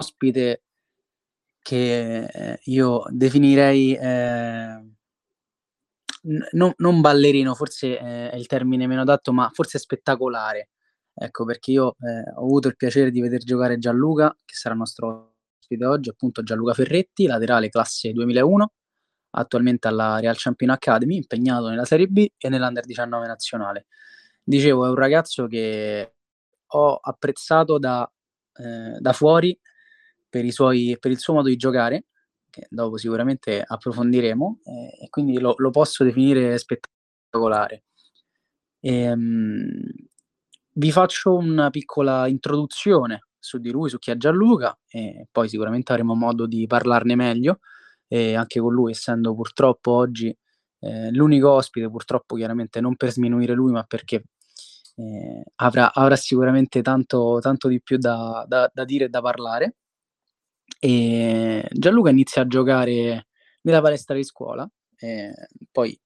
ospite che io definirei non ballerino, forse è il termine meno adatto, ma forse spettacolare, ecco, perché io ho avuto il piacere di veder giocare Gianluca, che sarà il nostro ospite oggi, appunto Gianluca Ferretti, laterale classe 2001, attualmente alla Real Ciampino Academy, impegnato nella Serie B e nell'Under 19 nazionale. Dicevo, è un ragazzo che ho apprezzato da fuori per il suo modo di giocare, che dopo sicuramente approfondiremo, e quindi lo posso definire spettacolare. Vi faccio una piccola introduzione su di lui, su chi è Gianluca, e poi sicuramente avremo modo di parlarne meglio, e anche con lui, essendo purtroppo oggi l'unico ospite, purtroppo chiaramente non per sminuire lui, ma perché avrà sicuramente tanto di più da dire e da parlare. E Gianluca inizia a giocare nella palestra di scuola, poi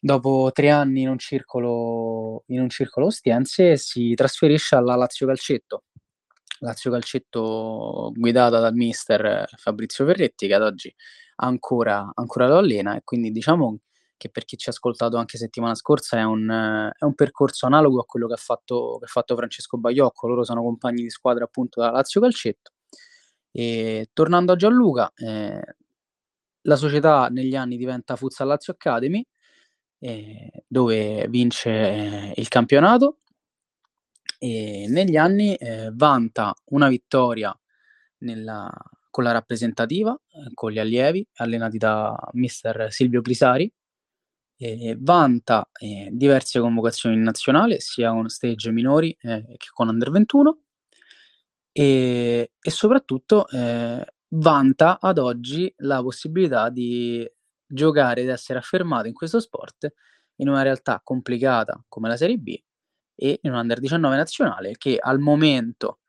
dopo 3 anni in un circolo ostiense si trasferisce alla Lazio Calcetto guidata dal mister Fabrizio Verretti, che ad oggi ancora lo allena, e quindi diciamo che per chi ci ha ascoltato anche settimana scorsa è un percorso analogo a quello che ha fatto Francesco Bagliocco. Loro sono compagni di squadra appunto dalla Lazio Calcetto. E tornando a Gianluca, la società negli anni diventa Futsal Lazio Academy, dove vince il campionato, e negli anni vanta una vittoria con la rappresentativa, con gli allievi allenati da mister Silvio Crisari, vanta diverse convocazioni in nazionale, sia con stage minori che con Under 21, e soprattutto vanta ad oggi la possibilità di giocare ed essere affermato in questo sport in una realtà complicata come la Serie B e in un Under 19 nazionale che al momento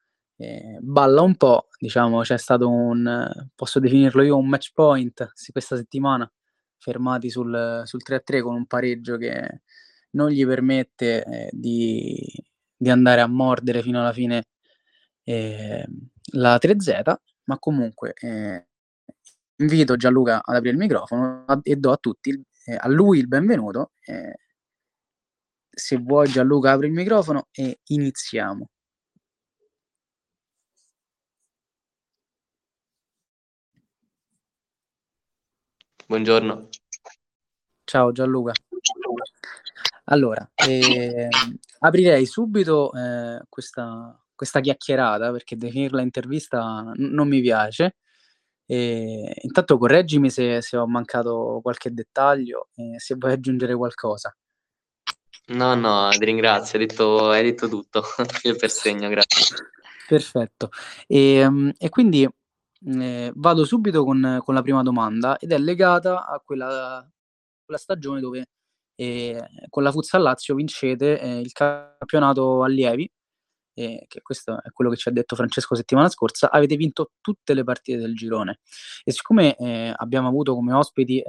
balla un po', diciamo. C'è stato posso definirlo io, un match point questa settimana, fermati sul 3-3 con un pareggio che non gli permette di andare a mordere fino alla fine la Trezzetta, ma comunque invito Gianluca ad aprire il microfono e do a lui il benvenuto. Se vuoi Gianluca, apri il microfono e iniziamo. Buongiorno. Ciao Gianluca. Allora, aprirei subito questa chiacchierata, perché definirla intervista non mi piace. Intanto correggimi se ho mancato qualche dettaglio, se vuoi aggiungere qualcosa. No, ti ringrazio, hai detto tutto. Io per segno, grazie. Perfetto. E quindi vado subito con la prima domanda, ed è legata a quella stagione dove con la Futsal Lazio vincete il campionato allievi, che questo è quello che ci ha detto Francesco settimana scorsa. Avete vinto tutte le partite del girone, e siccome abbiamo avuto come ospiti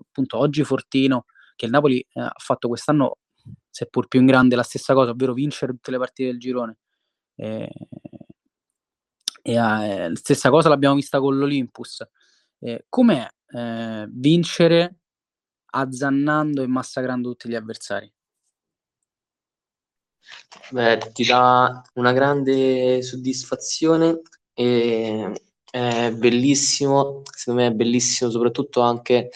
appunto oggi Fortino, che il Napoli ha fatto quest'anno seppur più in grande la stessa cosa, ovvero vincere tutte le partite del girone, e stessa cosa l'abbiamo vista con l'Olympus, com'è vincere azzannando e massacrando tutti gli avversari? Beh, ti dà una grande soddisfazione, e è bellissimo, secondo me è bellissimo soprattutto anche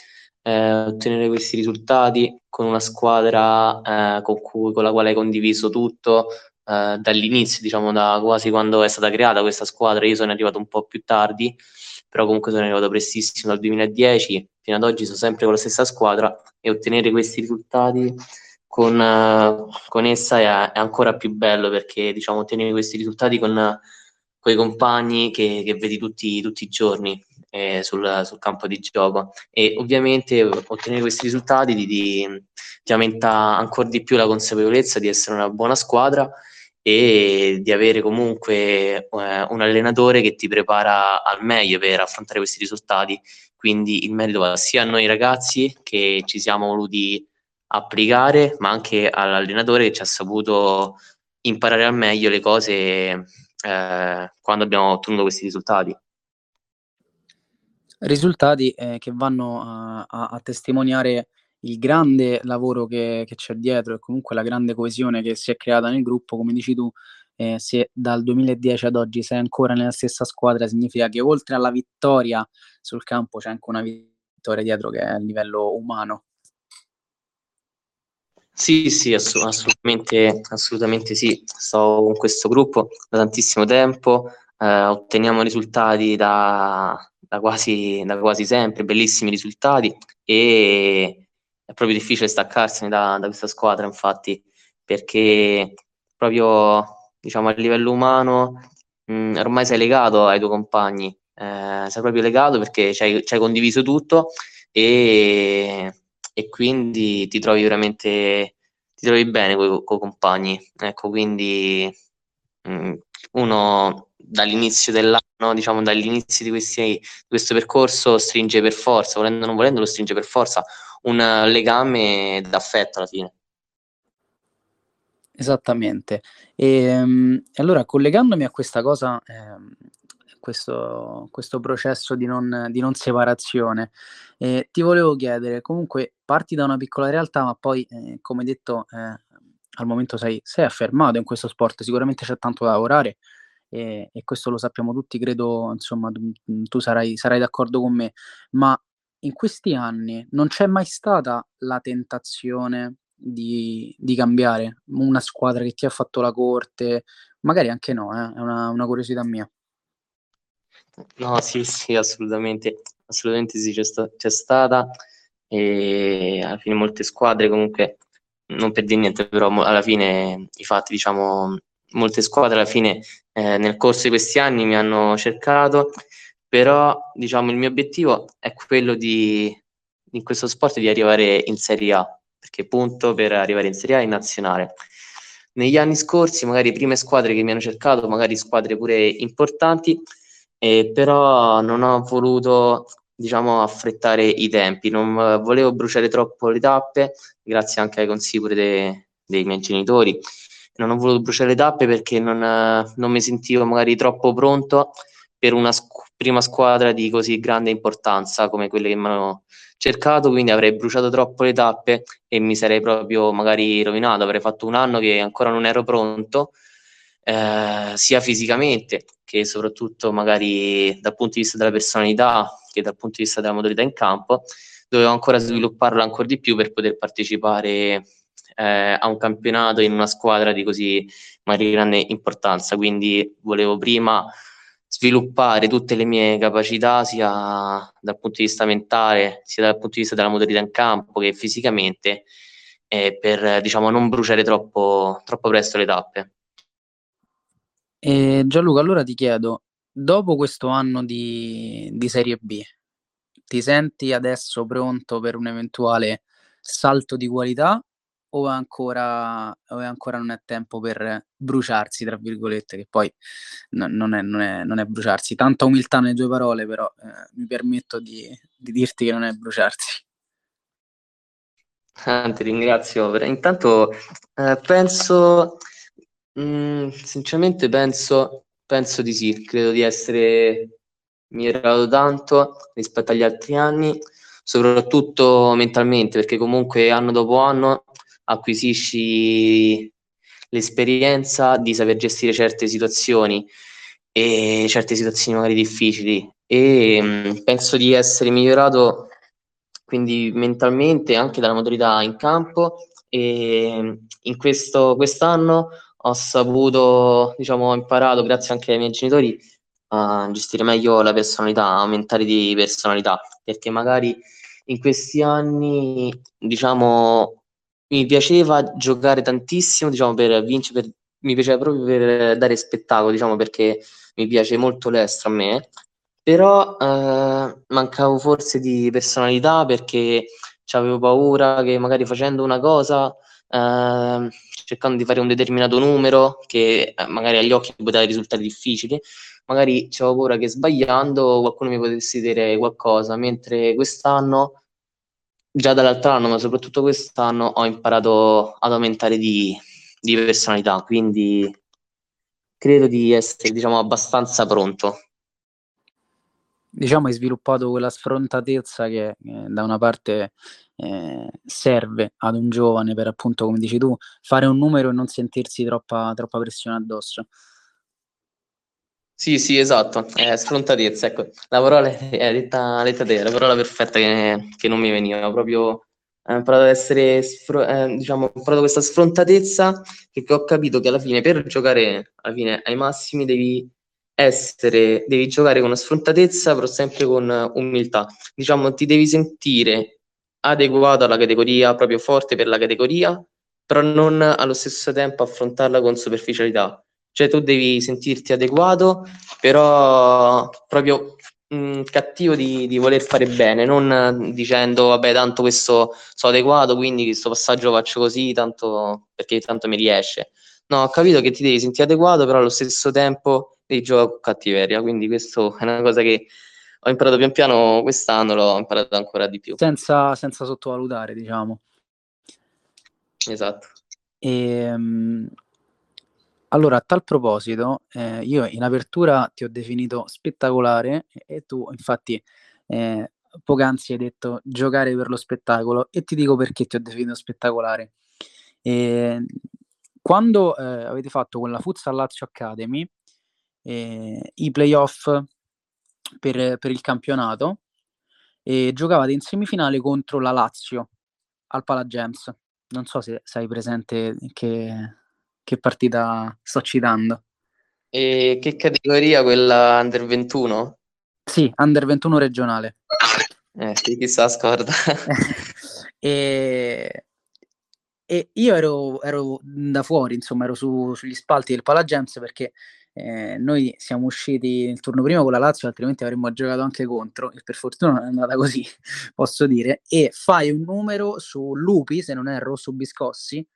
ottenere questi risultati con una squadra con la quale hai condiviso tutto dall'inizio, diciamo, da quasi quando è stata creata questa squadra. Io sono arrivato un po' più tardi, però comunque sono arrivato prestissimo, dal 2010 fino ad oggi sono sempre con la stessa squadra, e ottenere questi risultati con essa è ancora più bello, perché diciamo ottenere questi risultati con i compagni che vedi tutti i giorni sul campo di gioco, e ovviamente ottenere questi risultati ti aumenta ancora di più la consapevolezza di essere una buona squadra e di avere comunque un allenatore che ti prepara al meglio per affrontare questi risultati. Quindi il merito va sia a noi ragazzi che ci siamo voluti applicare, ma anche all'allenatore che ci ha saputo imparare al meglio le cose quando abbiamo ottenuto questi risultati. Risultati che vanno a testimoniare il grande lavoro che c'è dietro e comunque la grande coesione che si è creata nel gruppo. Come dici tu, se dal 2010 ad oggi sei ancora nella stessa squadra, significa che oltre alla vittoria sul campo c'è anche una vittoria dietro, che è a livello umano. Sì, assolutamente sì. Sto con questo gruppo da tantissimo tempo, otteniamo risultati da quasi sempre, bellissimi risultati, e è proprio difficile staccarsene da questa squadra, infatti, perché proprio, diciamo, a livello umano ormai sei legato ai tuoi compagni, sei proprio legato perché ci hai condiviso tutto, e quindi ti trovi veramente, ti trovi bene coi compagni, ecco. Quindi uno dall'inizio dell'anno, diciamo dall'inizio di questo percorso, stringe per forza, volendo o non volendo, lo stringe per forza un legame d'affetto alla fine. Esattamente. E allora, collegandomi a questa cosa, questo processo di non separazione, ti volevo chiedere, comunque parti da una piccola realtà, ma poi come detto al momento sei affermato in questo sport, sicuramente c'è tanto da lavorare, e questo lo sappiamo tutti, credo, insomma, tu sarai d'accordo con me, ma in questi anni non c'è mai stata la tentazione di cambiare una squadra che ti ha fatto la corte? Magari anche no, è una curiosità mia. No, sì, assolutamente sì, c'è stata, e alla fine molte squadre, comunque non per dire niente, però alla fine i fatti, diciamo, molte squadre alla fine nel corso di questi anni mi hanno cercato, però diciamo il mio obiettivo è quello in questo sport di arrivare in Serie A, perché punto per arrivare in Serie A e in nazionale. Negli anni scorsi magari prime squadre che mi hanno cercato, magari squadre pure importanti, però non ho voluto, diciamo, affrettare i tempi, non volevo bruciare troppo le tappe, grazie anche ai consigli dei miei genitori. Non ho voluto bruciare le tappe perché non mi sentivo magari troppo pronto per una prima squadra di così grande importanza come quelle che mi hanno cercato, quindi avrei bruciato troppo le tappe e mi sarei proprio magari rovinato, avrei fatto un anno che ancora non ero pronto, sia fisicamente che soprattutto magari dal punto di vista della personalità, che dal punto di vista della modalità in campo. Dovevo ancora svilupparla ancora di più per poter partecipare a un campionato in una squadra di così magari grande importanza, quindi volevo prima sviluppare tutte le mie capacità, sia dal punto di vista mentale, sia dal punto di vista della modalità in campo che fisicamente, per, diciamo, non bruciare troppo presto le tappe. Gianluca, allora ti chiedo, dopo questo anno di Serie B, ti senti adesso pronto per un eventuale salto di qualità, o ancora non è tempo per bruciarsi, tra virgolette, che poi non è bruciarsi, tanta umiltà nelle tue parole, però mi permetto di dirti che non è bruciarsi. Ti ringrazio. Intanto penso sinceramente di sì, credo di essere migliorato tanto rispetto agli altri anni, soprattutto mentalmente, perché comunque anno dopo anno acquisisci l'esperienza di saper gestire certe situazioni, e certe situazioni magari difficili, e penso di essere migliorato quindi mentalmente, anche dalla maturità in campo, e in quest'anno ho saputo, diciamo, ho imparato, grazie anche ai miei genitori, a gestire meglio la personalità, a aumentare di personalità, perché magari in questi anni, diciamo, mi piaceva giocare tantissimo, diciamo, per vincere, mi piaceva proprio per dare spettacolo, diciamo, perché mi piace molto l'estro a me, però mancavo forse di personalità, perché avevo paura che magari facendo una cosa, cercando di fare un determinato numero, che magari agli occhi poteva dare risultati difficili, magari avevo paura che sbagliando qualcuno mi potesse dire qualcosa, mentre quest'anno, già dall'altro anno, ma soprattutto quest'anno, ho imparato ad aumentare di personalità, quindi credo di essere, diciamo, abbastanza pronto. Diciamo hai sviluppato quella sfrontatezza che da una parte serve ad un giovane per, appunto, come dici tu, fare un numero e non sentirsi troppa pressione addosso. Sì, esatto, sfrontatezza, ecco, la parola è detta te, la parola perfetta che non mi veniva, proprio ho imparato ad essere, diciamo, ho imparato questa sfrontatezza che ho capito che alla fine, per giocare alla fine ai massimi, devi giocare con una sfrontatezza però sempre con umiltà, diciamo, ti devi sentire adeguato alla categoria, proprio forte per la categoria, però non allo stesso tempo affrontarla con superficialità, cioè tu devi sentirti adeguato però proprio cattivo di voler fare bene, non dicendo vabbè tanto questo sono adeguato quindi questo passaggio lo faccio così tanto perché tanto mi riesce. No, ho capito che ti devi sentire adeguato però allo stesso tempo devi giocare con cattiveria, quindi questo è una cosa che ho imparato pian piano quest'anno, l'ho imparato ancora di più senza sottovalutare, diciamo. Esatto. Allora, a tal proposito, io in apertura ti ho definito spettacolare e tu, infatti, poc'anzi hai detto giocare per lo spettacolo, e ti dico perché ti ho definito spettacolare. Quando avete fatto con la Futsal Lazio Academy i playoff per il campionato, giocavate in semifinale contro la Lazio al Palagems. Non so se sei presente che partita sto citando. E che categoria? Quella Under 21? Sì, Under 21 regionale. Sì, chissà, scorda. E io ero da fuori, insomma, ero sugli spalti del Palagems perché noi siamo usciti nel turno prima con la Lazio, altrimenti avremmo giocato anche contro, e per fortuna non è andata così, posso dire. E fai un numero su Lupi, se non erro, su Biscossi,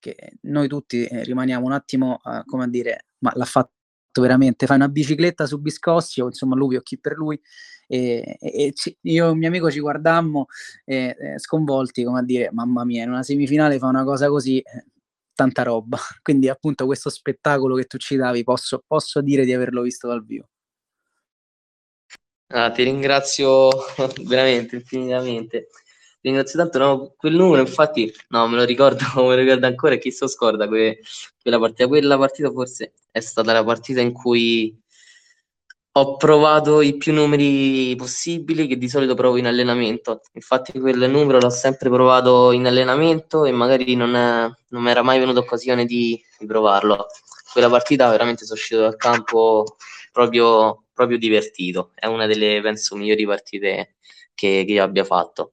che noi tutti rimaniamo un attimo come a dire, ma l'ha fatto veramente, fai una bicicletta su Biscossi o insomma Lupi o chi per lui, io e un mio amico ci guardammo sconvolti, come a dire mamma mia, in una semifinale fa una cosa così, tanta roba. Quindi appunto questo spettacolo che tu ci davi posso dire di averlo visto dal vivo. Ti ringrazio veramente infinitamente. Ringrazio tanto, no, quel numero infatti no, me lo ricordo ancora, e chi se lo scorda quella partita forse è stata la partita in cui ho provato i più numeri possibili che di solito provo in allenamento. Infatti quel numero l'ho sempre provato in allenamento e magari non mi era mai venuta occasione di provarlo. Quella partita veramente sono uscito dal campo proprio divertito, è una delle, penso, migliori partite che io abbia fatto.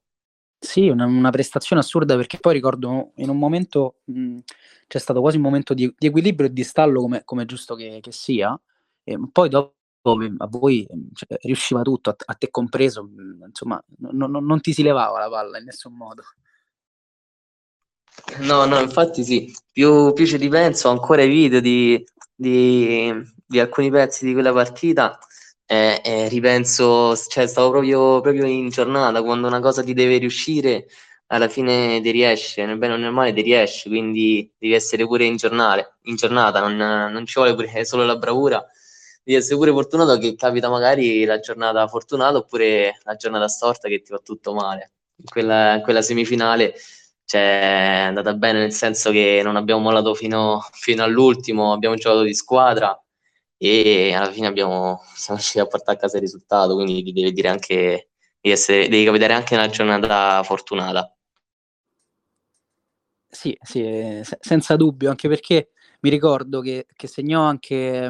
Sì, una prestazione assurda, perché poi ricordo in un momento c'è stato quasi un momento di equilibrio e di stallo, come giusto che sia, e poi dopo a voi, cioè, riusciva tutto, a te compreso, insomma non ti si levava la palla in nessun modo. No, infatti sì, più ci ripenso, ancora i video di alcuni pezzi di quella partita. Ripenso, cioè stavo proprio in giornata, quando una cosa ti deve riuscire alla fine ti riesce, nel bene o nel male ti riesce, quindi devi essere pure in giornata, non ci vuole pure solo la bravura, devi essere pure fortunato che capita magari la giornata fortunata oppure la giornata storta che ti fa tutto male. In quella semifinale, cioè, è andata bene nel senso che non abbiamo mollato fino all'ultimo, abbiamo giocato di squadra e alla fine siamo riusciti a portare a casa il risultato, quindi ti deve dire anche devi capitare anche una giornata fortunata. Sì, senza dubbio, anche perché mi ricordo che segnò anche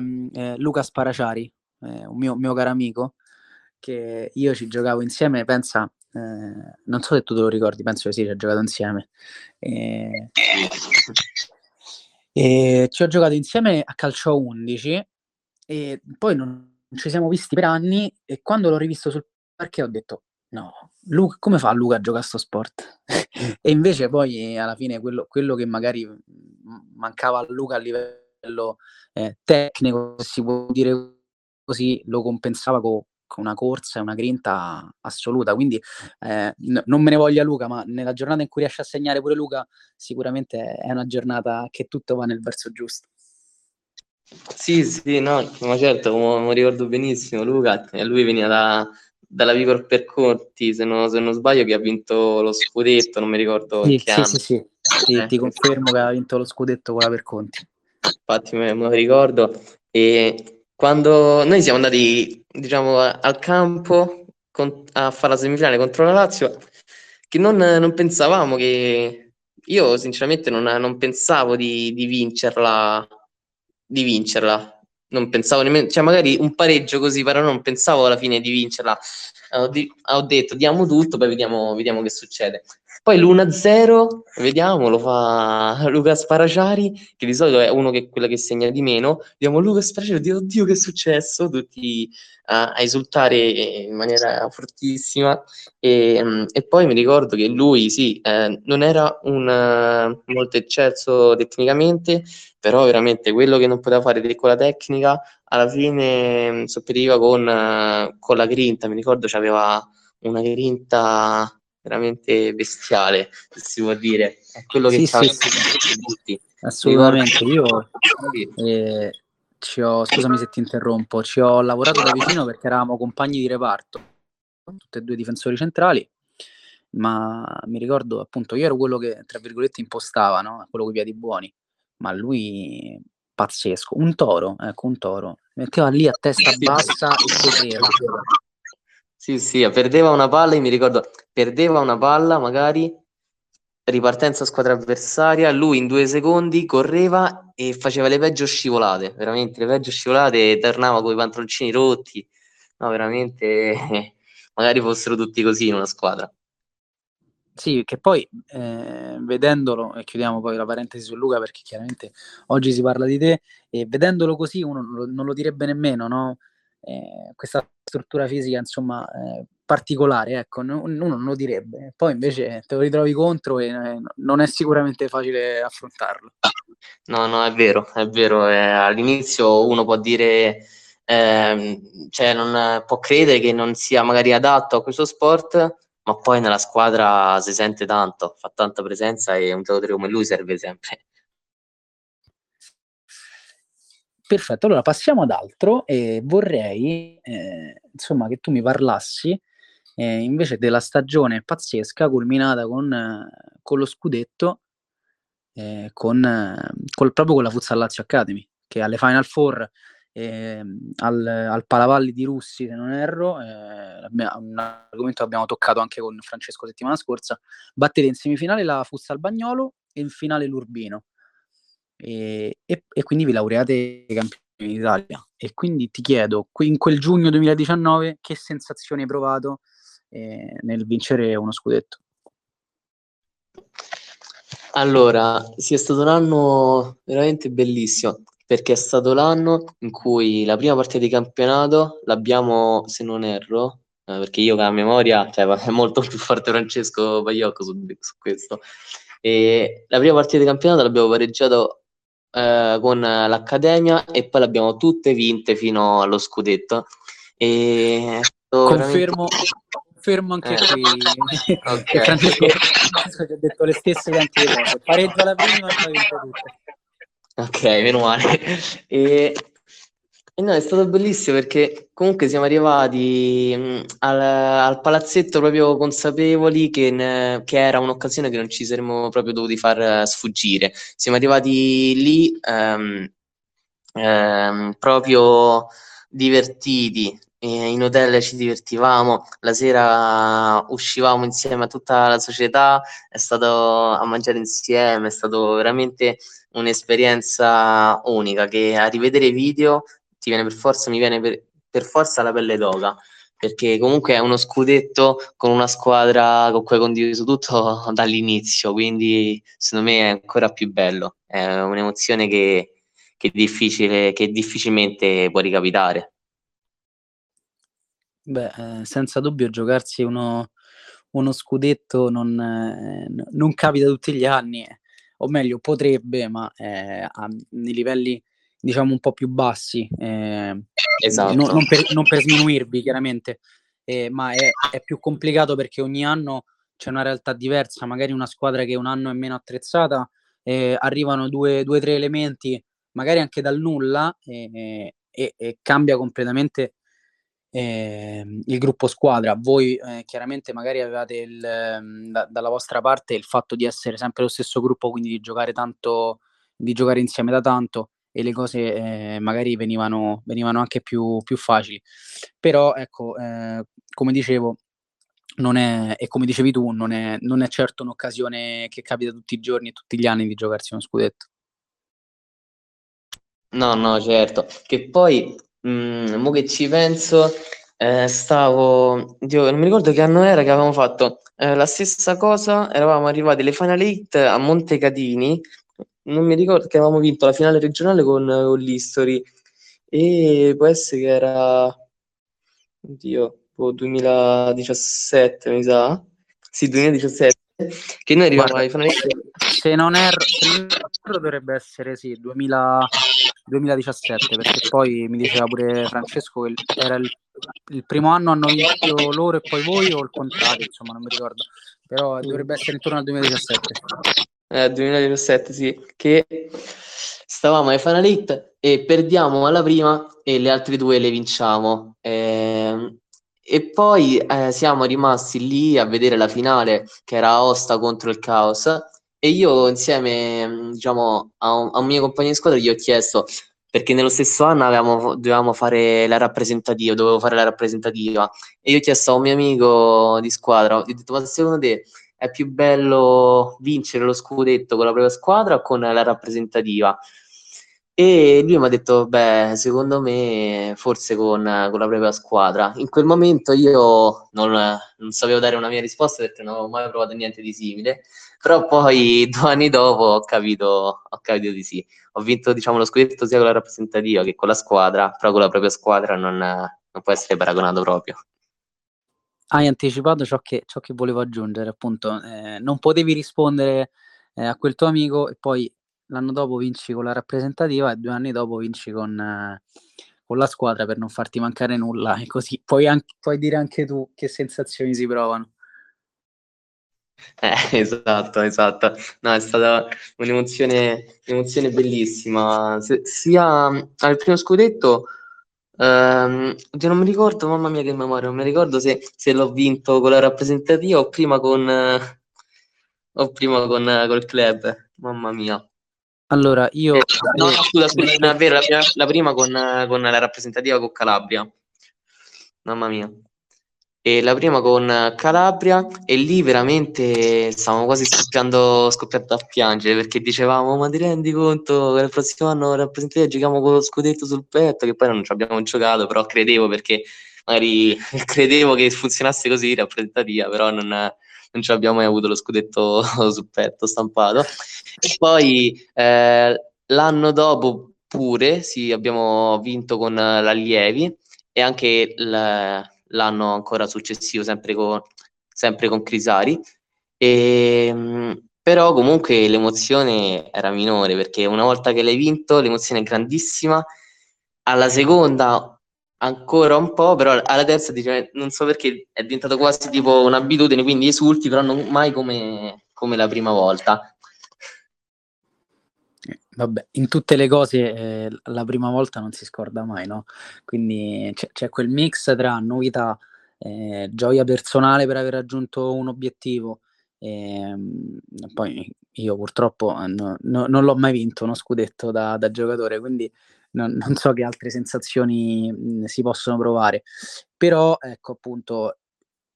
Luca Sparaciari, un mio caro amico, che io ci giocavo insieme, pensa, non so se tu te lo ricordi, penso che sì, ci ha giocato insieme. Ci ho giocato insieme a calcio a 11, e poi non ci siamo visti per anni, e quando l'ho rivisto sul parquet ho detto no, Luca, come fa Luca a giocare a sto sport? E invece poi alla fine quello che magari mancava a Luca a livello tecnico, si può dire così, lo compensava con una corsa e una grinta assoluta, quindi non me ne voglia Luca, ma nella giornata in cui riesce a segnare pure Luca sicuramente è una giornata che tutto va nel verso giusto. Sì, no, ma certo, come ricordo benissimo Luca, lui veniva dalla Vigor Perconti, se non sbaglio, che ha vinto lo scudetto, non mi ricordo che anno. Sì. Ti confermo che ha vinto lo scudetto con la Perconti. Infatti me lo ricordo, e quando noi siamo andati, diciamo, al campo a fare la semifinale contro la Lazio, che non pensavamo che... Io sinceramente non pensavo di vincerla, non pensavo nemmeno, cioè magari un pareggio così, però non pensavo alla fine di vincerla. Ho detto diamo tutto, poi vediamo che succede. Poi l'1-0 vediamo, lo fa Luca Sparaciari, che di solito è uno che quello che segna di meno. Vediamo Luca Sparaciari, oddio che è successo, tutti a esultare in maniera fortissima, e poi mi ricordo che lui non era molto eccelso tecnicamente, però veramente quello che non poteva fare con la tecnica alla fine sopperiva con la grinta. Mi ricordo c'aveva una grinta veramente bestiale, si può dire, è quello che sì. Tutti. Assolutamente, io ci ho, scusami se ti interrompo, ci ho lavorato da vicino perché eravamo compagni di reparto, tutti e due difensori centrali, ma mi ricordo appunto io ero quello che tra virgolette impostava, no? Quello con i piedi buoni, ma lui pazzesco, un toro, metteva lì a testa bassa e correva. Sì, perdeva una palla, io mi ricordo, magari, ripartenza squadra avversaria, lui in 2 secondi correva e faceva le peggio scivolate, e tornava con i pantaloncini rotti, no veramente, magari fossero tutti così in una squadra. Sì, che poi vedendolo, e chiudiamo poi la parentesi su Luca perché chiaramente oggi si parla di te, e vedendolo così uno non lo direbbe nemmeno, no? Questa struttura fisica insomma particolare, ecco, uno non lo direbbe, poi invece te lo ritrovi contro e non è sicuramente facile affrontarlo. No, è vero, all'inizio uno può dire cioè non può credere che non sia magari adatto a questo sport, ma poi nella squadra si sente tanto, fa tanta presenza e un giocatore come lui serve sempre. Perfetto, allora passiamo ad altro e vorrei insomma che tu mi parlassi invece della stagione pazzesca culminata con lo scudetto, proprio con la Futsal Lazio Academy, che alle Final Four al Palavalli di Russi, se non erro, un argomento che abbiamo toccato anche con Francesco settimana scorsa, battete in semifinale la Futsal Bagnolo e in finale l'Urbino. E quindi vi laureate campioni d'Italia, e quindi ti chiedo in quel giugno 2019 che sensazioni hai provato nel vincere uno scudetto. Allora, sì, è stato un anno veramente bellissimo perché è stato l'anno in cui la prima partita di campionato l'abbiamo, se non erro, perché io con la memoria, cioè, è molto più forte Francesco Bagliocco su questo, e la prima partita di campionato l'abbiamo pareggiato con l'Accademia e poi l'abbiamo tutte vinte fino allo scudetto, e confermo anche qui, okay. Francesco ci ha detto le stesse identiche cose, pareggio la prima e poi vinto tutte, ok, meno male. E no, è stato bellissimo perché comunque siamo arrivati al palazzetto proprio consapevoli che era un'occasione che non ci saremmo proprio dovuti far sfuggire. Siamo arrivati lì proprio divertiti, in hotel ci divertivamo, la sera uscivamo insieme a tutta la società, è stato a mangiare insieme, è stato veramente un'esperienza unica che a rivedere i video mi viene per forza la pelle d'oca, perché comunque è uno scudetto con una squadra con cui ho condiviso tutto dall'inizio, quindi secondo me è ancora più bello, è un'emozione che difficilmente può ricapitare. Beh, senza dubbio giocarsi uno scudetto non capita tutti gli anni, o meglio potrebbe, ma nei livelli diciamo un po' più bassi, esatto. non per sminuirvi chiaramente, ma è più complicato perché ogni anno c'è una realtà diversa, magari una squadra che un anno è meno attrezzata, arrivano 2-3 elementi magari anche dal nulla, e cambia completamente il gruppo squadra. Voi chiaramente magari avevate dalla vostra parte il fatto di essere sempre lo stesso gruppo, quindi di giocare tanto, di giocare insieme da tanto, e le cose magari venivano anche più facili. Però ecco, come dicevo, non è, e come dicevi tu, non è certo un'occasione che capita tutti i giorni e tutti gli anni di giocarsi uno scudetto. No, certo. Che poi, mo che ci penso, non mi ricordo che anno era che avevamo fatto la stessa cosa, eravamo arrivati alle Final Eight a Montecatini, non mi ricordo, che avevamo vinto la finale regionale con l'History, e può essere che era, oddio, 2017 mi sa, sì, 2017, che noi arrivavamo alla Final Eight. Se non erro dovrebbe essere, sì, 2017, perché poi mi diceva pure Francesco che era il primo anno hanno vinto loro e poi voi, o il contrario, insomma non mi ricordo, però dovrebbe essere intorno al 2017. 2017, sì, che stavamo ai Final Eight e perdiamo alla prima e le altre due le vinciamo, e poi siamo rimasti lì a vedere la finale, che era Aosta contro il Caos, e io insieme, diciamo, a un mio compagno di squadra gli ho chiesto, perché nello stesso anno dovevamo fare la rappresentativa, e io ho chiesto a un mio amico di squadra, gli ho detto: ma secondo te è più bello vincere lo scudetto con la propria squadra o con la rappresentativa? E lui mi ha detto: beh, secondo me forse con la propria squadra. In quel momento io non sapevo dare una mia risposta, perché non avevo mai provato niente di simile, però poi 2 anni dopo ho capito di sì. Ho vinto, diciamo, lo scudetto sia con la rappresentativa che con la squadra, però con la propria squadra non può essere paragonato proprio. Hai anticipato ciò che volevo aggiungere, appunto. Non potevi rispondere a quel tuo amico, e poi l'anno dopo vinci con la rappresentativa e 2 anni dopo vinci con la squadra, per non farti mancare nulla, e così puoi dire anche tu che sensazioni si provano. Esatto. No, è stata un'emozione bellissima, sia al primo scudetto. Non mi ricordo, mamma mia che memoria, non mi ricordo se l'ho vinto con la rappresentativa o prima col club, mamma mia. Allora io scusa, davvero la prima con la rappresentativa con Calabria, mamma mia, e la prima con Calabria, e lì veramente stavamo quasi scoppiando a piangere, perché dicevamo: ma ti rendi conto che il prossimo anno rappresentativa giochiamo con lo scudetto sul petto? Che poi non ci abbiamo giocato, però credevo, perché magari credevo che funzionasse così rappresentativa, però non ci abbiamo mai avuto lo scudetto sul petto stampato. E poi l'anno dopo pure, sì, abbiamo vinto con l'Allievi, e anche l'anno ancora successivo sempre con Crisari, però comunque l'emozione era minore, perché una volta che l'hai vinto l'emozione è grandissima, alla seconda ancora un po', però alla terza dice, non so perché, è diventato quasi tipo un'abitudine, quindi esulti, però non mai come la prima volta. Vabbè, in tutte le cose la prima volta non si scorda mai, no? Quindi c'è quel mix tra novità, gioia personale per aver raggiunto un obiettivo, poi io purtroppo non l'ho mai vinto uno scudetto da giocatore, quindi non so che altre sensazioni si possono provare. Però ecco, appunto,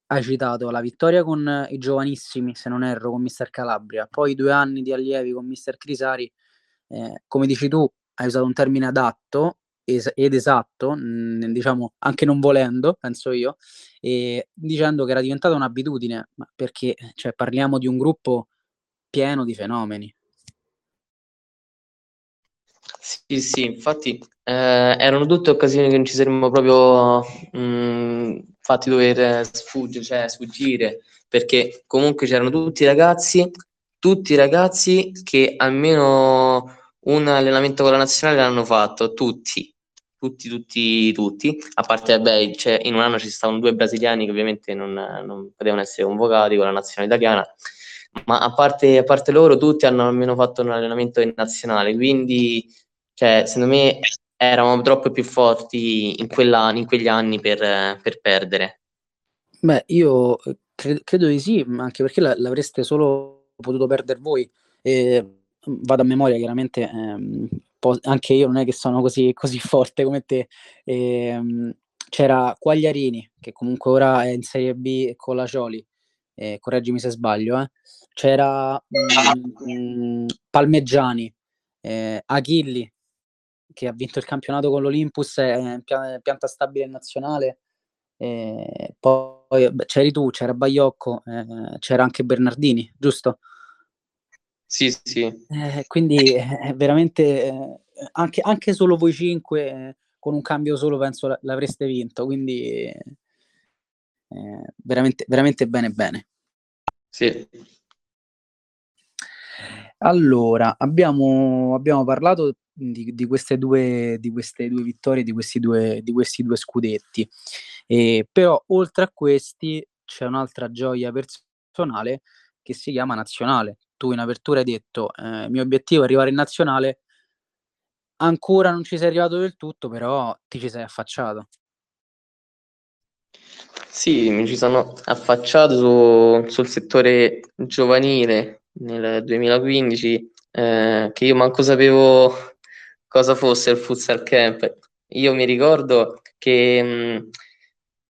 hai citato la vittoria con i giovanissimi, se non erro, con Mister Calabria, poi 2 anni di allievi con Mister Crisari. Come dici tu, hai usato un termine adatto ed esatto, diciamo anche non volendo, penso io, e dicendo che era diventata un'abitudine, ma perché, cioè, parliamo di un gruppo pieno di fenomeni. Sì, infatti erano tutte occasioni che non ci saremmo proprio fatti dover sfuggire, perché comunque c'erano tutti i ragazzi che almeno un allenamento con la nazionale l'hanno fatto, tutti, a parte, vabbè, cioè, in un anno ci stavano 2 brasiliani che ovviamente non potevano essere convocati con la nazionale italiana, ma a parte loro tutti hanno almeno fatto un allenamento in nazionale, quindi Cioè, secondo me eravamo troppo più forti in quegli anni per perdere. Beh, io credo di sì, ma anche perché l'avreste solo potuto perdere voi. Vado a memoria, chiaramente, anche io non è che sono così forte come te. C'era Quagliarini, che comunque ora è in Serie B con la Cioli, correggimi se sbaglio. C'era Palmeggiani, Achilli, che ha vinto il campionato con l'Olympus, pianta stabile nazionale. Poi beh, c'eri tu, c'era Bagliocco, c'era anche Bernardini, giusto? Sì. Quindi veramente anche solo voi cinque, con un cambio solo, penso l'avreste vinto. Quindi veramente, veramente bene. Sì. Allora, abbiamo parlato di queste due vittorie, di questi due scudetti. Però oltre a questi c'è un'altra gioia personale che si chiama nazionale. Tu in apertura hai detto il mio obiettivo è arrivare in nazionale, ancora non ci sei arrivato del tutto, però ti ci sei affacciato. Sì, mi ci sono affacciato sul settore giovanile nel 2015, che io manco sapevo cosa fosse il Futsal Camp. Io mi ricordo che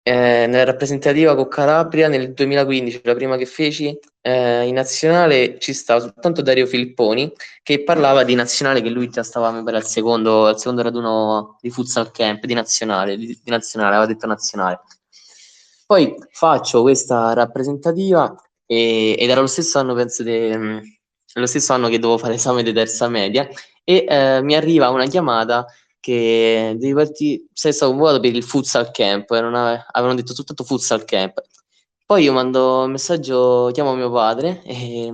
nella rappresentativa con Calabria nel 2015, la prima che feci, in nazionale ci stava soltanto Dario Filipponi, che parlava di nazionale, che lui già stava per al secondo raduno di Futsal Camp di nazionale, aveva detto nazionale. Poi faccio questa rappresentativa ed era lo stesso anno, penso, lo stesso anno che dovevo fare esame di terza media, e mi arriva una chiamata che devi partire, sei stato convocato per il Futsal Camp, avevano detto soltanto Futsal Camp. Poi io mando un messaggio, chiamo mio padre e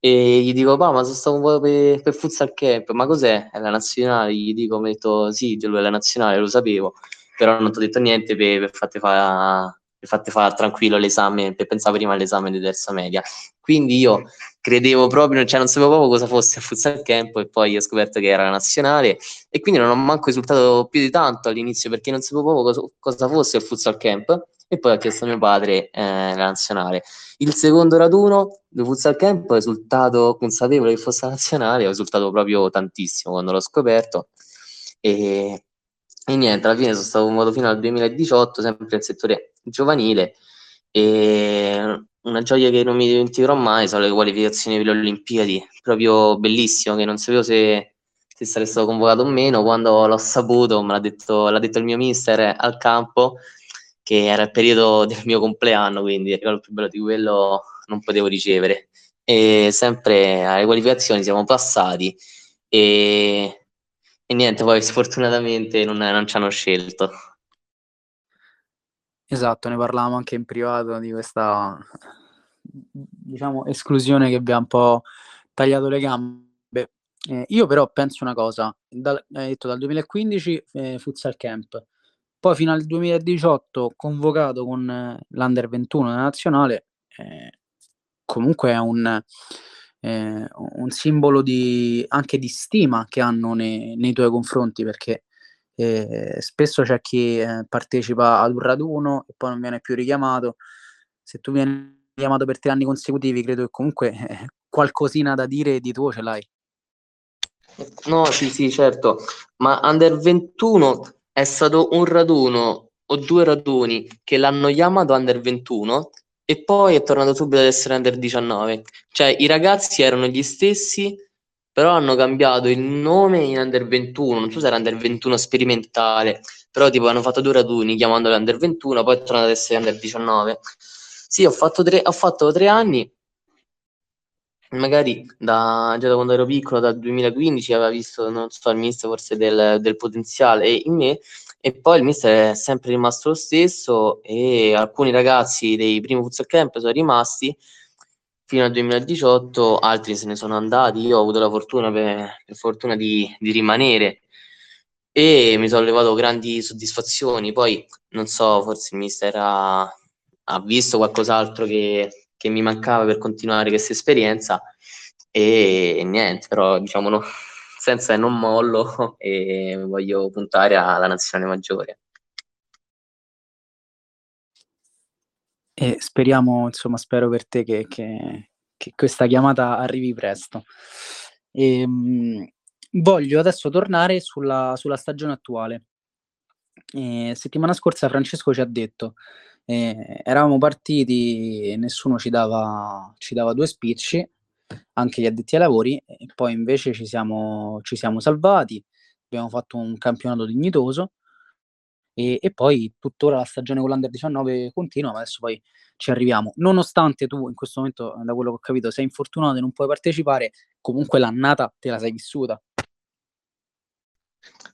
gli dico: papà, ma sono stato convocato per Futsal Camp, ma cos'è? È la nazionale? Gli dico, mi ha detto sì, è la nazionale, lo sapevo, però non ti ho detto niente per farti fare tranquillo l'esame, per pensare prima all'esame di terza media. Quindi io credevo proprio, cioè non sapevo proprio cosa fosse il Futsal Camp, e poi ho scoperto che era la nazionale, e quindi non ho manco risultato più di tanto all'inizio, perché non sapevo proprio cosa fosse il Futsal Camp, e poi ho chiesto a mio padre la nazionale. Il secondo raduno del Futsal Camp ho risultato consapevole che fosse la nazionale, ho risultato proprio tantissimo quando l'ho scoperto, e niente, alla fine sono stato in modo fino al 2018, sempre nel settore giovanile, e una gioia che non mi dimenticherò mai sono le qualificazioni per le Olimpiadi, proprio bellissimo, che non sapevo se sarei stato convocato o meno. Quando l'ho saputo, me l'ha detto il mio mister al campo, che era il periodo del mio compleanno, quindi il regalo più bello di quello non potevo ricevere. E sempre alle qualificazioni siamo passati, e niente, poi sfortunatamente non ci hanno scelto. Esatto, ne parlavamo anche in privato di questa, diciamo, esclusione che vi ha un po' tagliato le gambe. Io però penso una cosa, hai detto dal 2015 Futsal Camp, poi fino al 2018 convocato con l'Under 21 della nazionale, comunque è un simbolo anche di stima che hanno nei tuoi confronti, perché spesso c'è chi partecipa ad un raduno e poi non viene più richiamato. Se tu vieni richiamato per 3 anni consecutivi, credo che comunque qualcosina da dire di tuo ce l'hai. No, sì, certo, ma Under 21 è stato un raduno o 2 raduni che l'hanno chiamato Under 21, e poi è tornato subito ad essere Under 19. Cioè, i ragazzi erano gli stessi, però hanno cambiato il nome in Under 21, non so se era Under 21 sperimentale, però tipo hanno fatto 2 raduni chiamandolo Under 21, poi è tornato ad essere Under 19. Sì, ho fatto 3 anni, magari già da quando ero piccolo, dal 2015, aveva visto, non so, il mister forse del potenziale in me, e poi il mister è sempre rimasto lo stesso, e alcuni ragazzi dei primi Futsal Camp sono rimasti fino al 2018, altri se ne sono andati. Io ho avuto la fortuna, per fortuna, di rimanere, e mi sono levato grandi soddisfazioni. Poi, non so, forse il mister ha visto qualcos'altro che mi mancava per continuare questa esperienza, e niente, però diciamo no, senza che non mollo e voglio puntare alla nazionale maggiore. E speriamo, insomma, spero per te che questa chiamata arrivi presto. E, voglio adesso tornare sulla stagione attuale. Settimana scorsa Francesco ci ha detto, eravamo partiti e nessuno ci dava due spicci, anche gli addetti ai lavori, e poi invece ci siamo salvati, abbiamo fatto un campionato dignitoso e poi tuttora la stagione con l'Under 19 continua, ma adesso poi ci arriviamo. Nonostante tu in questo momento, da quello che ho capito, sei infortunato e non puoi partecipare, comunque l'annata te la sei vissuta.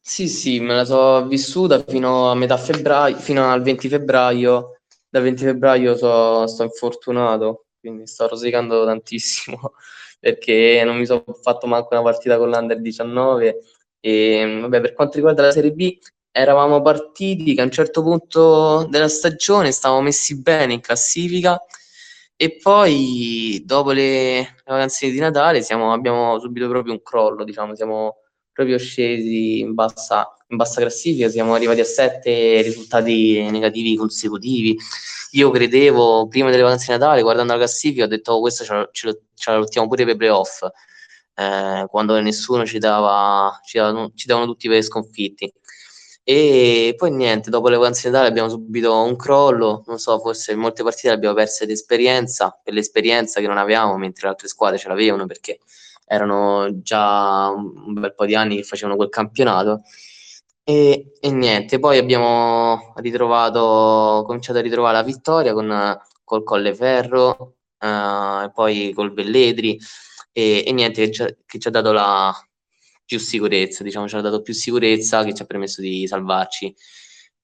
Sì, me la sono vissuta fino a metà febbraio, fino al 20 febbraio. Da 20 febbraio sto infortunato, quindi sto rosicando tantissimo perché non mi sono fatto manco una partita con l'Under 19. E vabbè, per quanto riguarda la Serie B, eravamo partiti che a un certo punto della stagione stavamo messi bene in classifica e poi dopo le vacanze di Natale abbiamo subito proprio un crollo, diciamo, siamo proprio scesi in bassa classifica, siamo arrivati a 7 risultati negativi consecutivi. Io credevo, prima delle vacanze di Natale, guardando la classifica, ho detto questo ce la lottiamo pure per playoff, quando nessuno ci davano tutti per sconfitti. E poi niente, dopo le vacanze di Natale abbiamo subito un crollo, non so, forse molte partite le abbiamo perse d'esperienza, per l'esperienza che non avevamo, mentre le altre squadre ce l'avevano perché erano già un bel po' di anni che facevano quel campionato. E niente, poi abbiamo cominciato a ritrovare la vittoria col Colleferro, e poi col Velletri, e niente, che ci ha dato la più sicurezza, diciamo, ci ha dato più sicurezza che ci ha permesso di salvarci.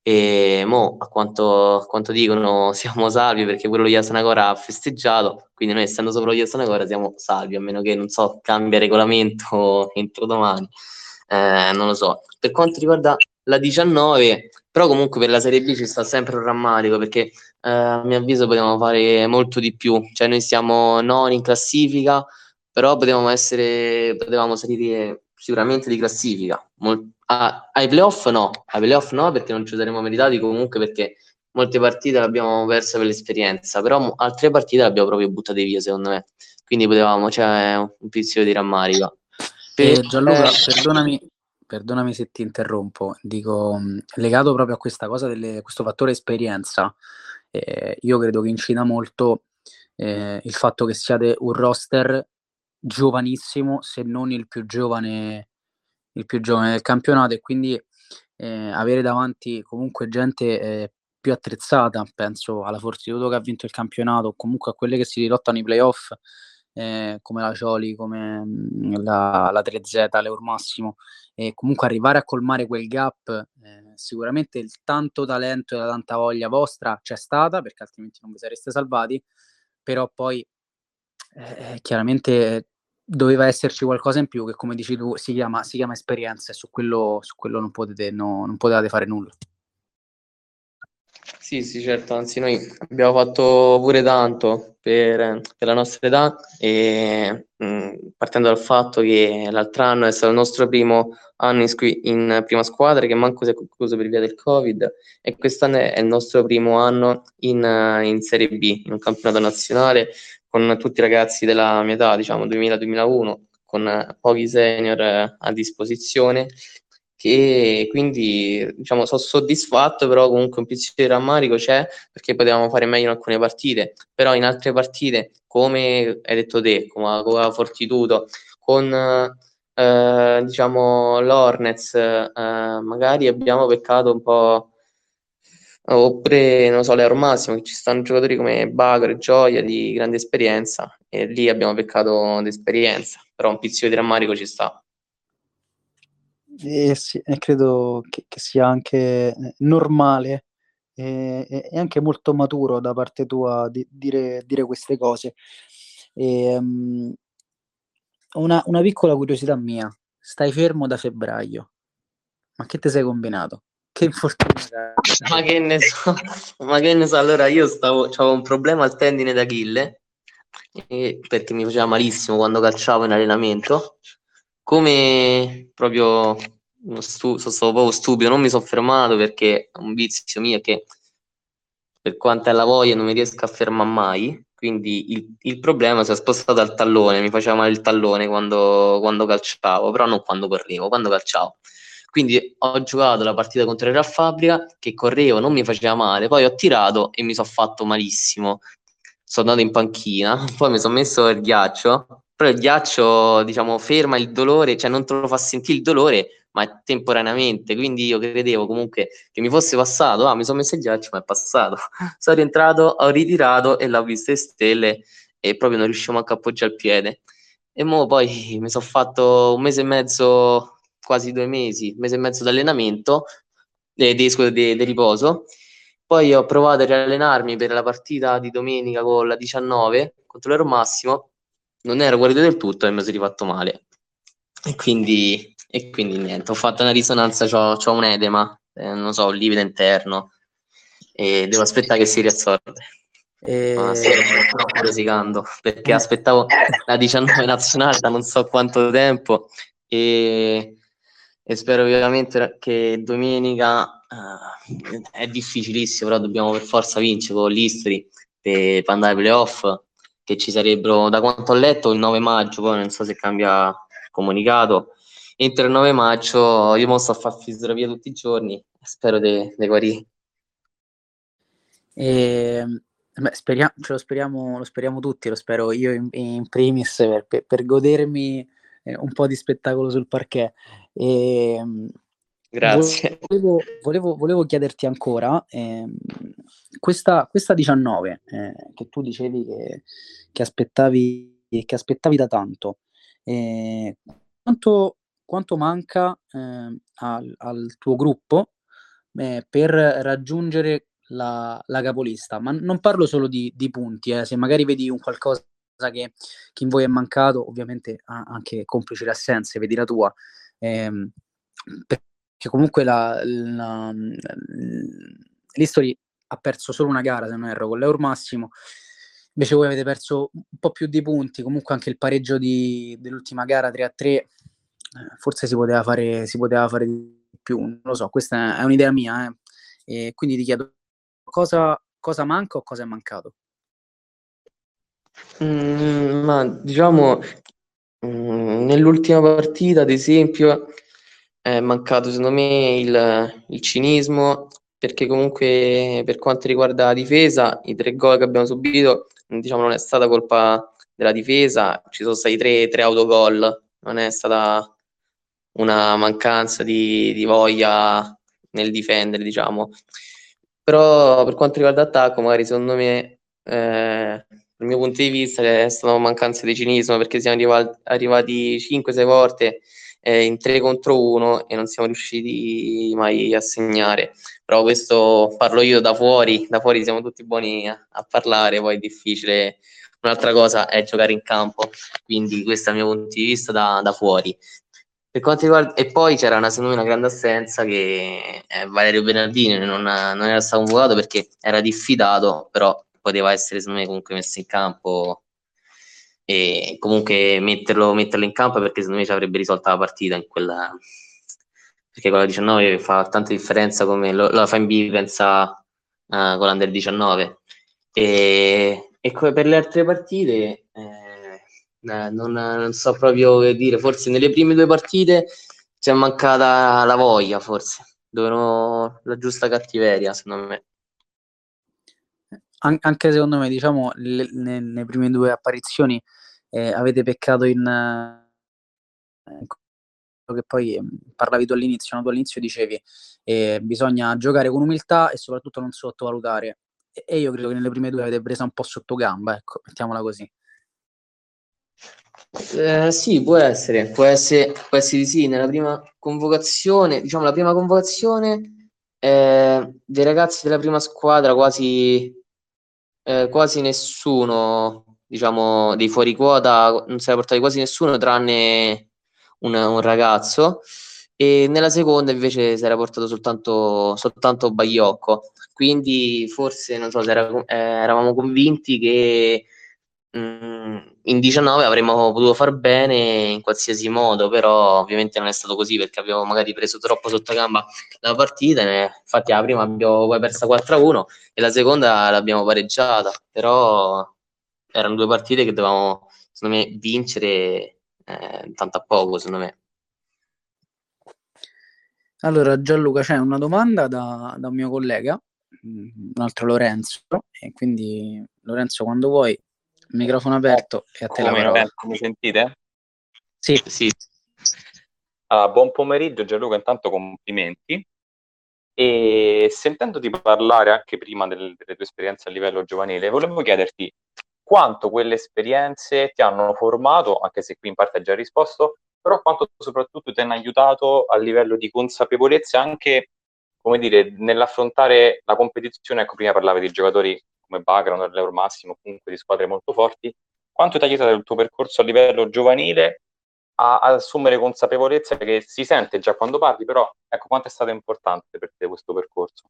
E mo a quanto dicono siamo salvi, perché quello di Asanagora ha festeggiato, quindi noi, essendo sopra gli Asanagora, siamo salvi, a meno che, non so, cambia regolamento entro domani, non lo so. Per quanto riguarda la 19, però comunque per la Serie B ci sta sempre un rammarico, perché a mio avviso potevamo fare molto di più, cioè noi siamo noni in classifica, però potevamo salire sicuramente di classifica. Ai playoff no, perché non ci saremmo meritati comunque, perché molte partite le abbiamo perse per l'esperienza, però altre partite le abbiamo proprio buttate via, secondo me, quindi c'è un pizzico di rammarico. Gianluca, perdonami se ti interrompo, dico, legato proprio a questa cosa, questo fattore esperienza, io credo che incida molto il fatto che siate un roster giovanissimo, se non il più giovane del campionato, e quindi avere davanti comunque gente più attrezzata, penso alla Fortitudo che ha vinto il campionato, comunque a quelle che si lottano i playoff, come la Cioli, come la Trezzetta, l'Eur Massimo, e comunque arrivare a colmare quel gap. Sicuramente il tanto talento e la tanta voglia vostra c'è stata, perché altrimenti non vi sareste salvati, però poi chiaramente doveva esserci qualcosa in più che, come dici tu, si chiama esperienza, e su quello non potevate fare nulla. Sì, certo, anzi noi abbiamo fatto pure tanto per la nostra età, e partendo dal fatto che l'altro anno è stato il nostro primo anno in prima squadra, che manco si è concluso per via del Covid, e quest'anno è il nostro primo anno in Serie B, in un campionato nazionale, con tutti i ragazzi della mia età, diciamo 2000-2001, con pochi senior a disposizione, che quindi, diciamo, sono soddisfatto, però comunque un pizzico di rammarico c'è, perché potevamo fare meglio in alcune partite, però in altre partite, come hai detto te, con la Fortitudo, con diciamo Lornets, magari abbiamo peccato un po', oppure non so, l'Eur Massimo, che ci stanno giocatori come Vigor e Gioia di grande esperienza, e lì abbiamo peccato d'esperienza, però un pizzico di rammarico ci sta. Sì, e credo che sia anche normale e anche molto maturo da parte tua dire queste cose. Una piccola curiosità mia: stai fermo da febbraio, ma che ti sei combinato? Che infortuna, ma che ne so, allora io c'avevo un problema al tendine d'Achille, perché mi faceva malissimo quando calciavo in allenamento, come proprio sono stato proprio stupido, non mi sono fermato perché è un vizio mio che per quanto è la voglia non mi riesco a fermare mai, quindi il problema si è spostato al tallone, mi faceva male il tallone quando calciavo, però non quando correvo, quando calciavo. Quindi ho giocato la partita contro il Real Fabbrica, che correvo, non mi faceva male, poi ho tirato e mi sono fatto malissimo. Sono andato in panchina, poi mi sono messo il ghiaccio, però il ghiaccio, diciamo, ferma il dolore, cioè non te lo fa sentire il dolore, ma è temporaneamente, quindi io credevo comunque che mi fosse passato, mi sono messo il ghiaccio, ma è passato. Sono rientrato, ho ritirato e l'ho visto le stelle e proprio non riuscivo manco a appoggiare il piede. E mo poi mi sono fatto un mese e mezzo, quasi 2 mesi, un mese e mezzo di allenamento, di riposo. Poi ho provato a riallenarmi per la partita di domenica con la 19 contro l'Eur Massimo, non ero guarito del tutto e mi sono rifatto male. E quindi niente, ho fatto una risonanza, ho un edema, non so, un livido interno, e devo aspettare che si riassorbe. Sto rosicando, perché aspettavo la 19 nazionale da non so quanto tempo, e spero veramente che domenica è difficilissimo, però dobbiamo per forza vincere con l'Istri per andare ai playoff, che ci sarebbero, da quanto ho letto, il 9 maggio, poi non so se cambia comunicato, entro il 9 maggio io posso fare fisioterapia tutti i giorni, spero di guarire. Lo speriamo tutti, lo spero io in primis per godermi un po' di spettacolo sul parquet. Grazie. Volevo chiederti ancora, questa 19 che tu dicevi che aspettavi da tanto, quanto manca al tuo gruppo per raggiungere la capolista? Ma non parlo solo di punti, se magari vedi un qualcosa che in voi è mancato, ovviamente anche complici le assenze, vedi la tua, perché comunque l'History ha perso solo una gara, se non erro, con l'Eur Massimo, invece voi avete perso un po' più di punti, comunque anche il pareggio dell'ultima gara 3-3, forse si poteva fare di più, non lo so, questa è un'idea mia, e quindi ti chiedo cosa manca o cosa è mancato? Ma diciamo nell'ultima partita ad esempio è mancato secondo me il cinismo, perché comunque per quanto riguarda la difesa i 3 gol che abbiamo subito, diciamo, non è stata colpa della difesa, ci sono stati 3 autogol, non è stata una mancanza di voglia nel difendere, diciamo. Però per quanto riguarda l'attacco magari secondo me dal mio punto di vista è stata una mancanza di cinismo, perché siamo arrivati 5-6 volte in 3 contro 1 e non siamo riusciti mai a segnare. Però questo parlo io da fuori siamo tutti buoni a parlare, poi è difficile. Un'altra cosa è giocare in campo, quindi questo è il mio punto di vista da fuori. Per quanto riguarda, e poi c'era secondo me una grande assenza, che Valerio Bernardini non era stato convocato perché era diffidato, però poteva essere secondo me comunque messo in campo, e comunque metterlo in campo, perché secondo me ci avrebbe risolto la partita in quella, perché con la 19 fa tanta differenza, come la fa in B, pensa con l'Under 19 e come per le altre partite non so proprio che dire, forse nelle prime 2 partite ci è mancata la voglia, forse la giusta cattiveria secondo me. Anche secondo me, diciamo, nelle prime 2 apparizioni avete peccato in quello che poi parlavi tu all'inizio, no? Tu all'inizio dicevi bisogna giocare con umiltà e soprattutto non sottovalutare, e io credo che nelle prime 2 avete presa un po' sotto gamba, ecco, mettiamola così. Sì, può essere di sì. Nella prima convocazione, diciamo la prima convocazione dei ragazzi della prima squadra quasi nessuno, diciamo, dei fuori quota non si era portato quasi nessuno, tranne un ragazzo, e nella seconda invece si era portato soltanto Bagliocco, quindi forse non so se eravamo convinti che in 19 avremmo potuto far bene in qualsiasi modo, però ovviamente non è stato così, perché abbiamo magari preso troppo sotto gamba la partita. Infatti la prima abbiamo poi persa 4-1 e la seconda l'abbiamo pareggiata, però erano due partite che dovevamo, secondo me, vincere tanto a poco, secondo me. Allora Gianluca, c'è una domanda da un mio collega, un altro Lorenzo, e quindi Lorenzo, quando vuoi, microfono aperto e a te la parola. Mi sentite? Sì, sì. Allora, buon pomeriggio Gianluca, intanto complimenti, e sentendoti parlare anche prima delle tue esperienze a livello giovanile, volevo chiederti quanto quelle esperienze ti hanno formato, anche se qui in parte hai già risposto, però quanto soprattutto ti hanno aiutato a livello di consapevolezza, anche, come dire, nell'affrontare la competizione. Ecco, prima parlavi di giocatori come Bagnolo, Eur Massimo, comunque di squadre molto forti. Quanto ti ha aiutato il tuo percorso a livello giovanile ad assumere consapevolezza, che si sente già quando parli, però ecco, quanto è stato importante per te questo percorso?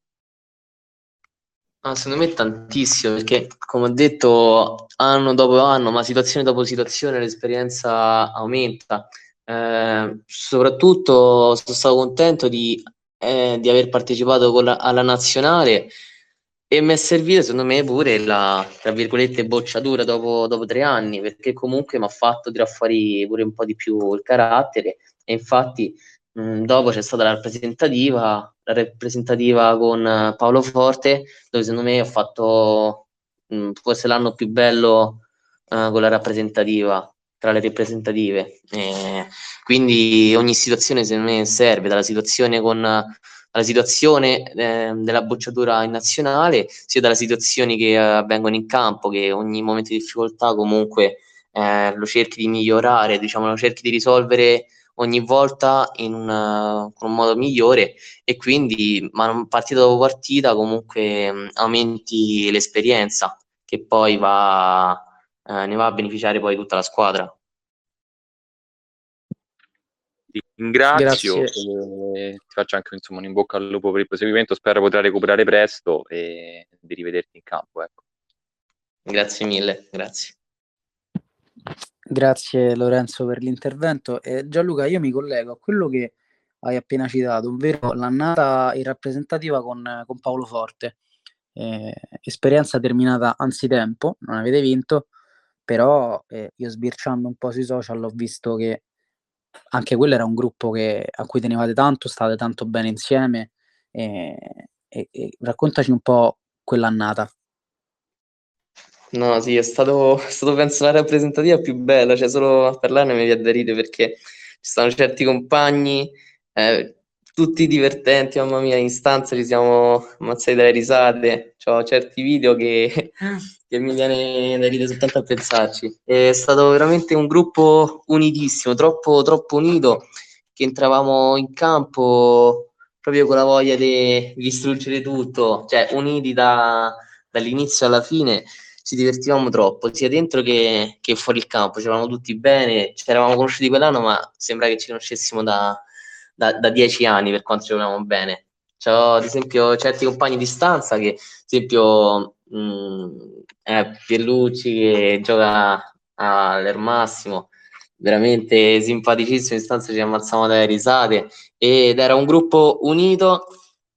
Ah, secondo me tantissimo, perché come ho detto, anno dopo anno, ma situazione dopo situazione, l'esperienza aumenta. Soprattutto sono stato contento di aver partecipato alla nazionale, e mi è servita, secondo me, pure la, tra virgolette, bocciatura dopo 3 anni, perché comunque mi ha fatto tirar fuori pure un po' di più il carattere. E infatti dopo c'è stata la rappresentativa con Paolo Forte, dove secondo me ho fatto forse l'anno più bello con la rappresentativa, tra le rappresentative. Quindi ogni situazione secondo me serve, dalla situazione della bocciatura in nazionale, sia dalle situazioni che avvengono in campo, che ogni momento di difficoltà comunque lo cerchi di migliorare, diciamo, lo cerchi di risolvere ogni volta con un modo migliore, e quindi partita dopo partita comunque aumenti l'esperienza, che poi ne va a beneficiare poi tutta la squadra. Ti ringrazio, ti faccio anche, insomma, un in bocca al lupo per il proseguimento, spero potrai recuperare presto e di rivederti in campo, ecco. Grazie mille, grazie Lorenzo per l'intervento. Gianluca, io mi collego a quello che hai appena citato, ovvero l'annata in rappresentativa con Paolo Forte, esperienza terminata anzitempo, non avete vinto, però io sbirciando un po' sui social ho visto che anche quello era un gruppo a cui tenevate tanto, state tanto bene insieme, e raccontaci un po' quell'annata. No, sì, è stato penso la rappresentativa più bella, cioè solo a parlarne mi viene da ridere, perché ci stanno certi compagni tutti divertenti, mamma mia, in stanza ci siamo ammazzati dalle risate, c'ho certi video che mi viene da ridere soltanto a pensarci. È stato veramente un gruppo unitissimo, troppo, troppo unito, che entravamo in campo proprio con la voglia di distruggere tutto, cioè uniti dall'inizio alla fine. Ci divertivamo troppo, sia dentro che fuori il campo, c'eravamo tutti bene, ci eravamo conosciuti quell'anno, ma sembra che ci conoscessimo da 10 anni, per quanto ci volevamo bene. C'ho, ad esempio, certi compagni di stanza che, ad esempio, Pierlucci, che gioca all'Eur Massimo, veramente simpaticissimo, in stanza ci ammazzavamo dalle risate, ed era un gruppo unito,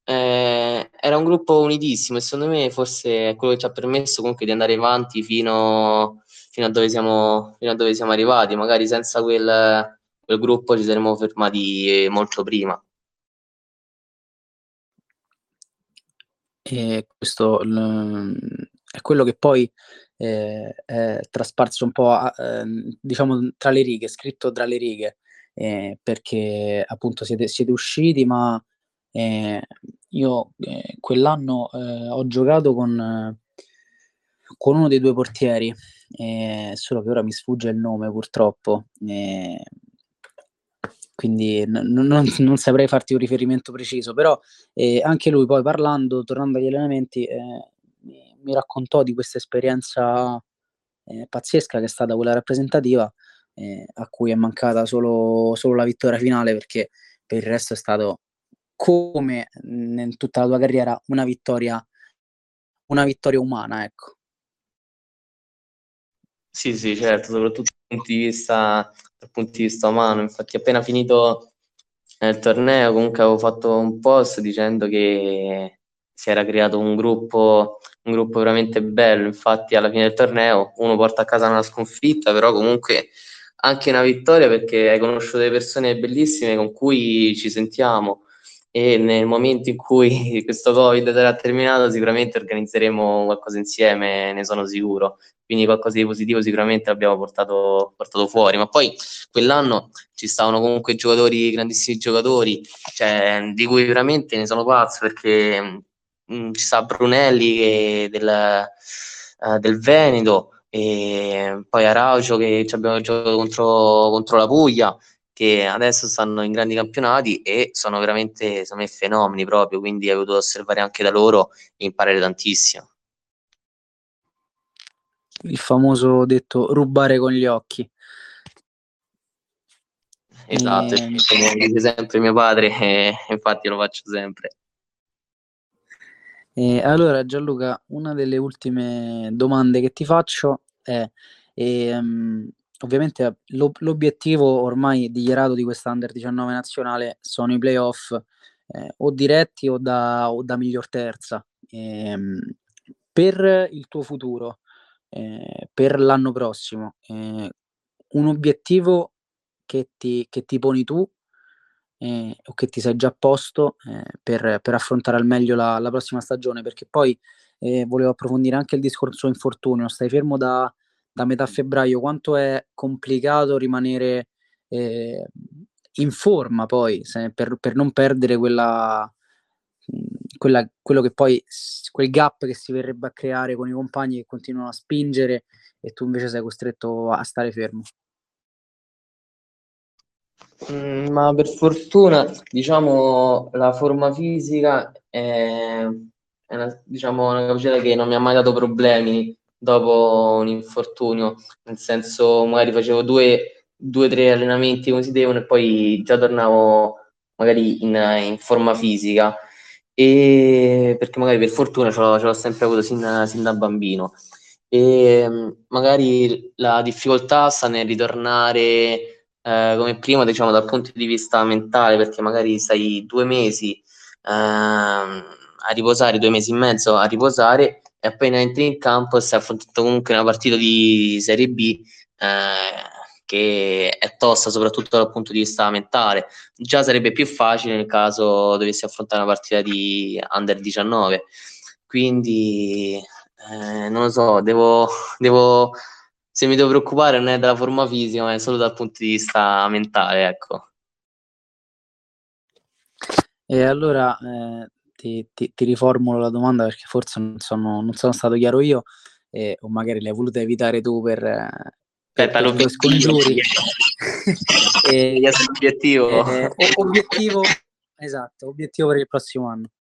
era un gruppo unitissimo, e secondo me forse è quello che ci ha permesso comunque di andare avanti fino a dove siamo arrivati. Magari senza quel gruppo ci saremmo fermati molto prima. E questo è quello che poi è trasparso un po' diciamo tra le righe, scritto tra le righe, perché appunto siete usciti, ma io quell'anno ho giocato con uno dei due portieri, solo che ora mi sfugge il nome purtroppo, quindi non saprei farti un riferimento preciso, però anche lui poi tornando agli allenamenti mi raccontò di questa esperienza pazzesca che è stata quella rappresentativa, a cui è mancata solo la vittoria finale, perché per il resto è stato, come in tutta la tua carriera, una vittoria umana, ecco. Sì, certo, soprattutto dal punto di vista umano. Infatti appena finito nel torneo comunque avevo fatto un post dicendo che si era creato un gruppo veramente bello. Infatti alla fine del torneo uno porta a casa una sconfitta, però comunque anche una vittoria, perché hai conosciuto delle persone bellissime con cui ci sentiamo, e nel momento in cui questo Covid sarà terminato sicuramente organizzeremo qualcosa insieme, ne sono sicuro. Quindi qualcosa di positivo sicuramente l'abbiamo portato fuori. Ma poi quell'anno ci stavano comunque giocatori, grandissimi giocatori, cioè, di cui veramente ne sono pazzo, perché ci sta Brunelli che del Veneto, e poi Araucio che ci abbiamo giocato contro la Puglia, che adesso stanno in grandi campionati e sono veramente, secondo me, fenomeni proprio, quindi hai potuto osservare anche da loro e imparare tantissimo. Il famoso detto rubare con gli occhi. Esatto, come dice sempre mio padre, infatti lo faccio sempre. Allora Gianluca, una delle ultime domande che ti faccio è ovviamente l'obiettivo ormai dichiarato di questa Under 19 nazionale sono i playoff, o diretti o da miglior terza. Per il tuo futuro, per l'anno prossimo, un obiettivo che ti poni tu, o che ti sei già posto, per affrontare al meglio la prossima stagione, perché poi volevo approfondire anche il discorso infortunio. Stai fermo da metà febbraio, quanto è complicato rimanere in forma poi, per non perdere quello che poi, quel gap che si verrebbe a creare con i compagni che continuano a spingere e tu invece sei costretto a stare fermo? Ma per fortuna, diciamo, la forma fisica è una capacità che non mi ha mai dato problemi dopo un infortunio, nel senso magari facevo due tre allenamenti come si devono e poi già tornavo magari in forma fisica, e perché magari per fortuna ce l'ho sempre avuto sin da bambino. E magari la difficoltà sta nel ritornare come prima, diciamo, dal punto di vista mentale, perché magari stai 2 mesi a riposare, 2 mesi e mezzo a riposare, e appena entri in campo stai affrontando comunque una partita di Serie B che è tosta soprattutto dal punto di vista mentale. Già sarebbe più facile nel caso dovessi affrontare una partita di Under 19, quindi non lo so, devo se mi devo preoccupare non è dalla forma fisica, ma è solo dal punto di vista mentale, ecco. E allora Ti riformulo la domanda, perché forse non sono stato chiaro io, o magari l'hai voluta evitare tu per due scongiuri. Obiettivo, esatto, obiettivo per il prossimo anno.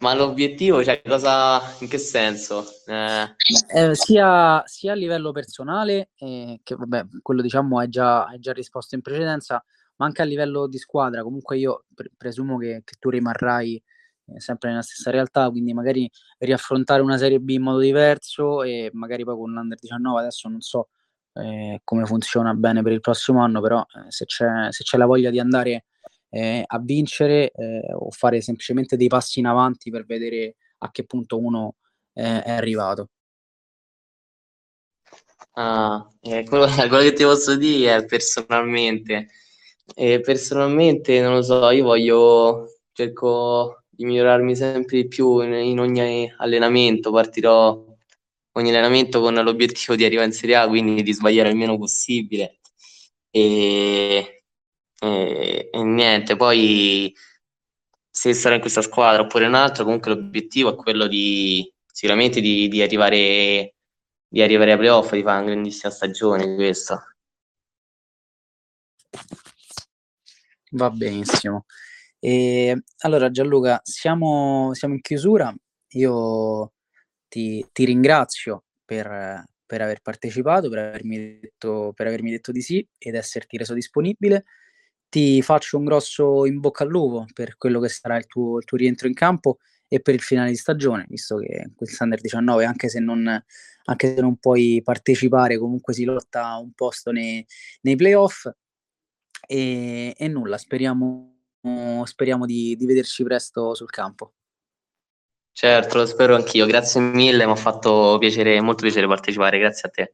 Ma l'obiettivo, cioè, cosa, in che senso? Sia a livello personale, che vabbè, quello diciamo hai già risposto in precedenza, ma anche a livello di squadra. Comunque io presumo che tu rimarrai sempre nella stessa realtà, quindi magari riaffrontare una Serie B in modo diverso, e magari poi con l'Under 19 adesso non so come funziona bene per il prossimo anno, però se c'è la voglia di andare a vincere, o fare semplicemente dei passi in avanti per vedere a che punto uno è arrivato. Quello che ti posso dire è personalmente non lo so, io cerco di migliorarmi sempre di più in ogni allenamento. Partirò ogni allenamento con l'obiettivo di arrivare in Serie A, quindi di sbagliare il meno possibile, e niente, poi se sarò in questa squadra oppure in un'altra, comunque l'obiettivo è quello di arrivare ai playoff, di fare una grandissima stagione. Questo va benissimo. Allora Gianluca, siamo in chiusura. Io ti ringrazio per aver partecipato, per avermi detto di sì ed esserti reso disponibile. Ti faccio un grosso in bocca al lupo per quello che sarà il tuo rientro in campo, e per il finale di stagione, visto che questo Under 19, anche se non puoi partecipare, comunque si lotta un posto nei playoff, e nulla, speriamo di vederci presto sul campo. Certo, lo spero anch'io, grazie mille, mi ha fatto molto piacere partecipare, grazie a te.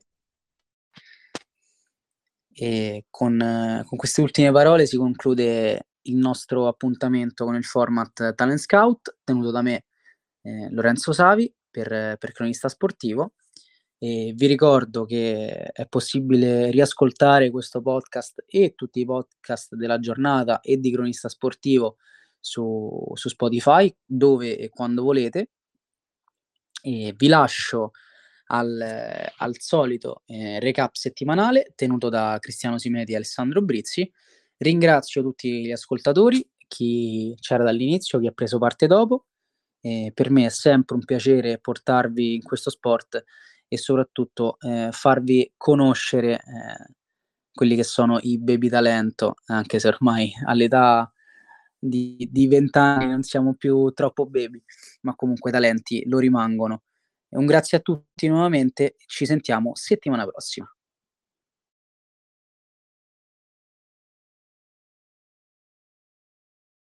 E con queste ultime parole si conclude il nostro appuntamento con il format Talent Scout, tenuto da me, Lorenzo Savi, per Cronista Sportivo. E vi ricordo che è possibile riascoltare questo podcast e tutti i podcast della giornata e di Cronista Sportivo su Spotify, dove e quando volete, e vi lascio al solito recap settimanale tenuto da Cristiano Simeti e Alessandro Brizzi. Ringrazio tutti gli ascoltatori, chi c'era dall'inizio, chi ha preso parte dopo. Per me è sempre un piacere portarvi in questo sport e soprattutto farvi conoscere quelli che sono i baby talento, anche se ormai all'età di 20 anni non siamo più troppo baby, ma comunque talenti lo rimangono. Un grazie a tutti nuovamente, ci sentiamo settimana prossima.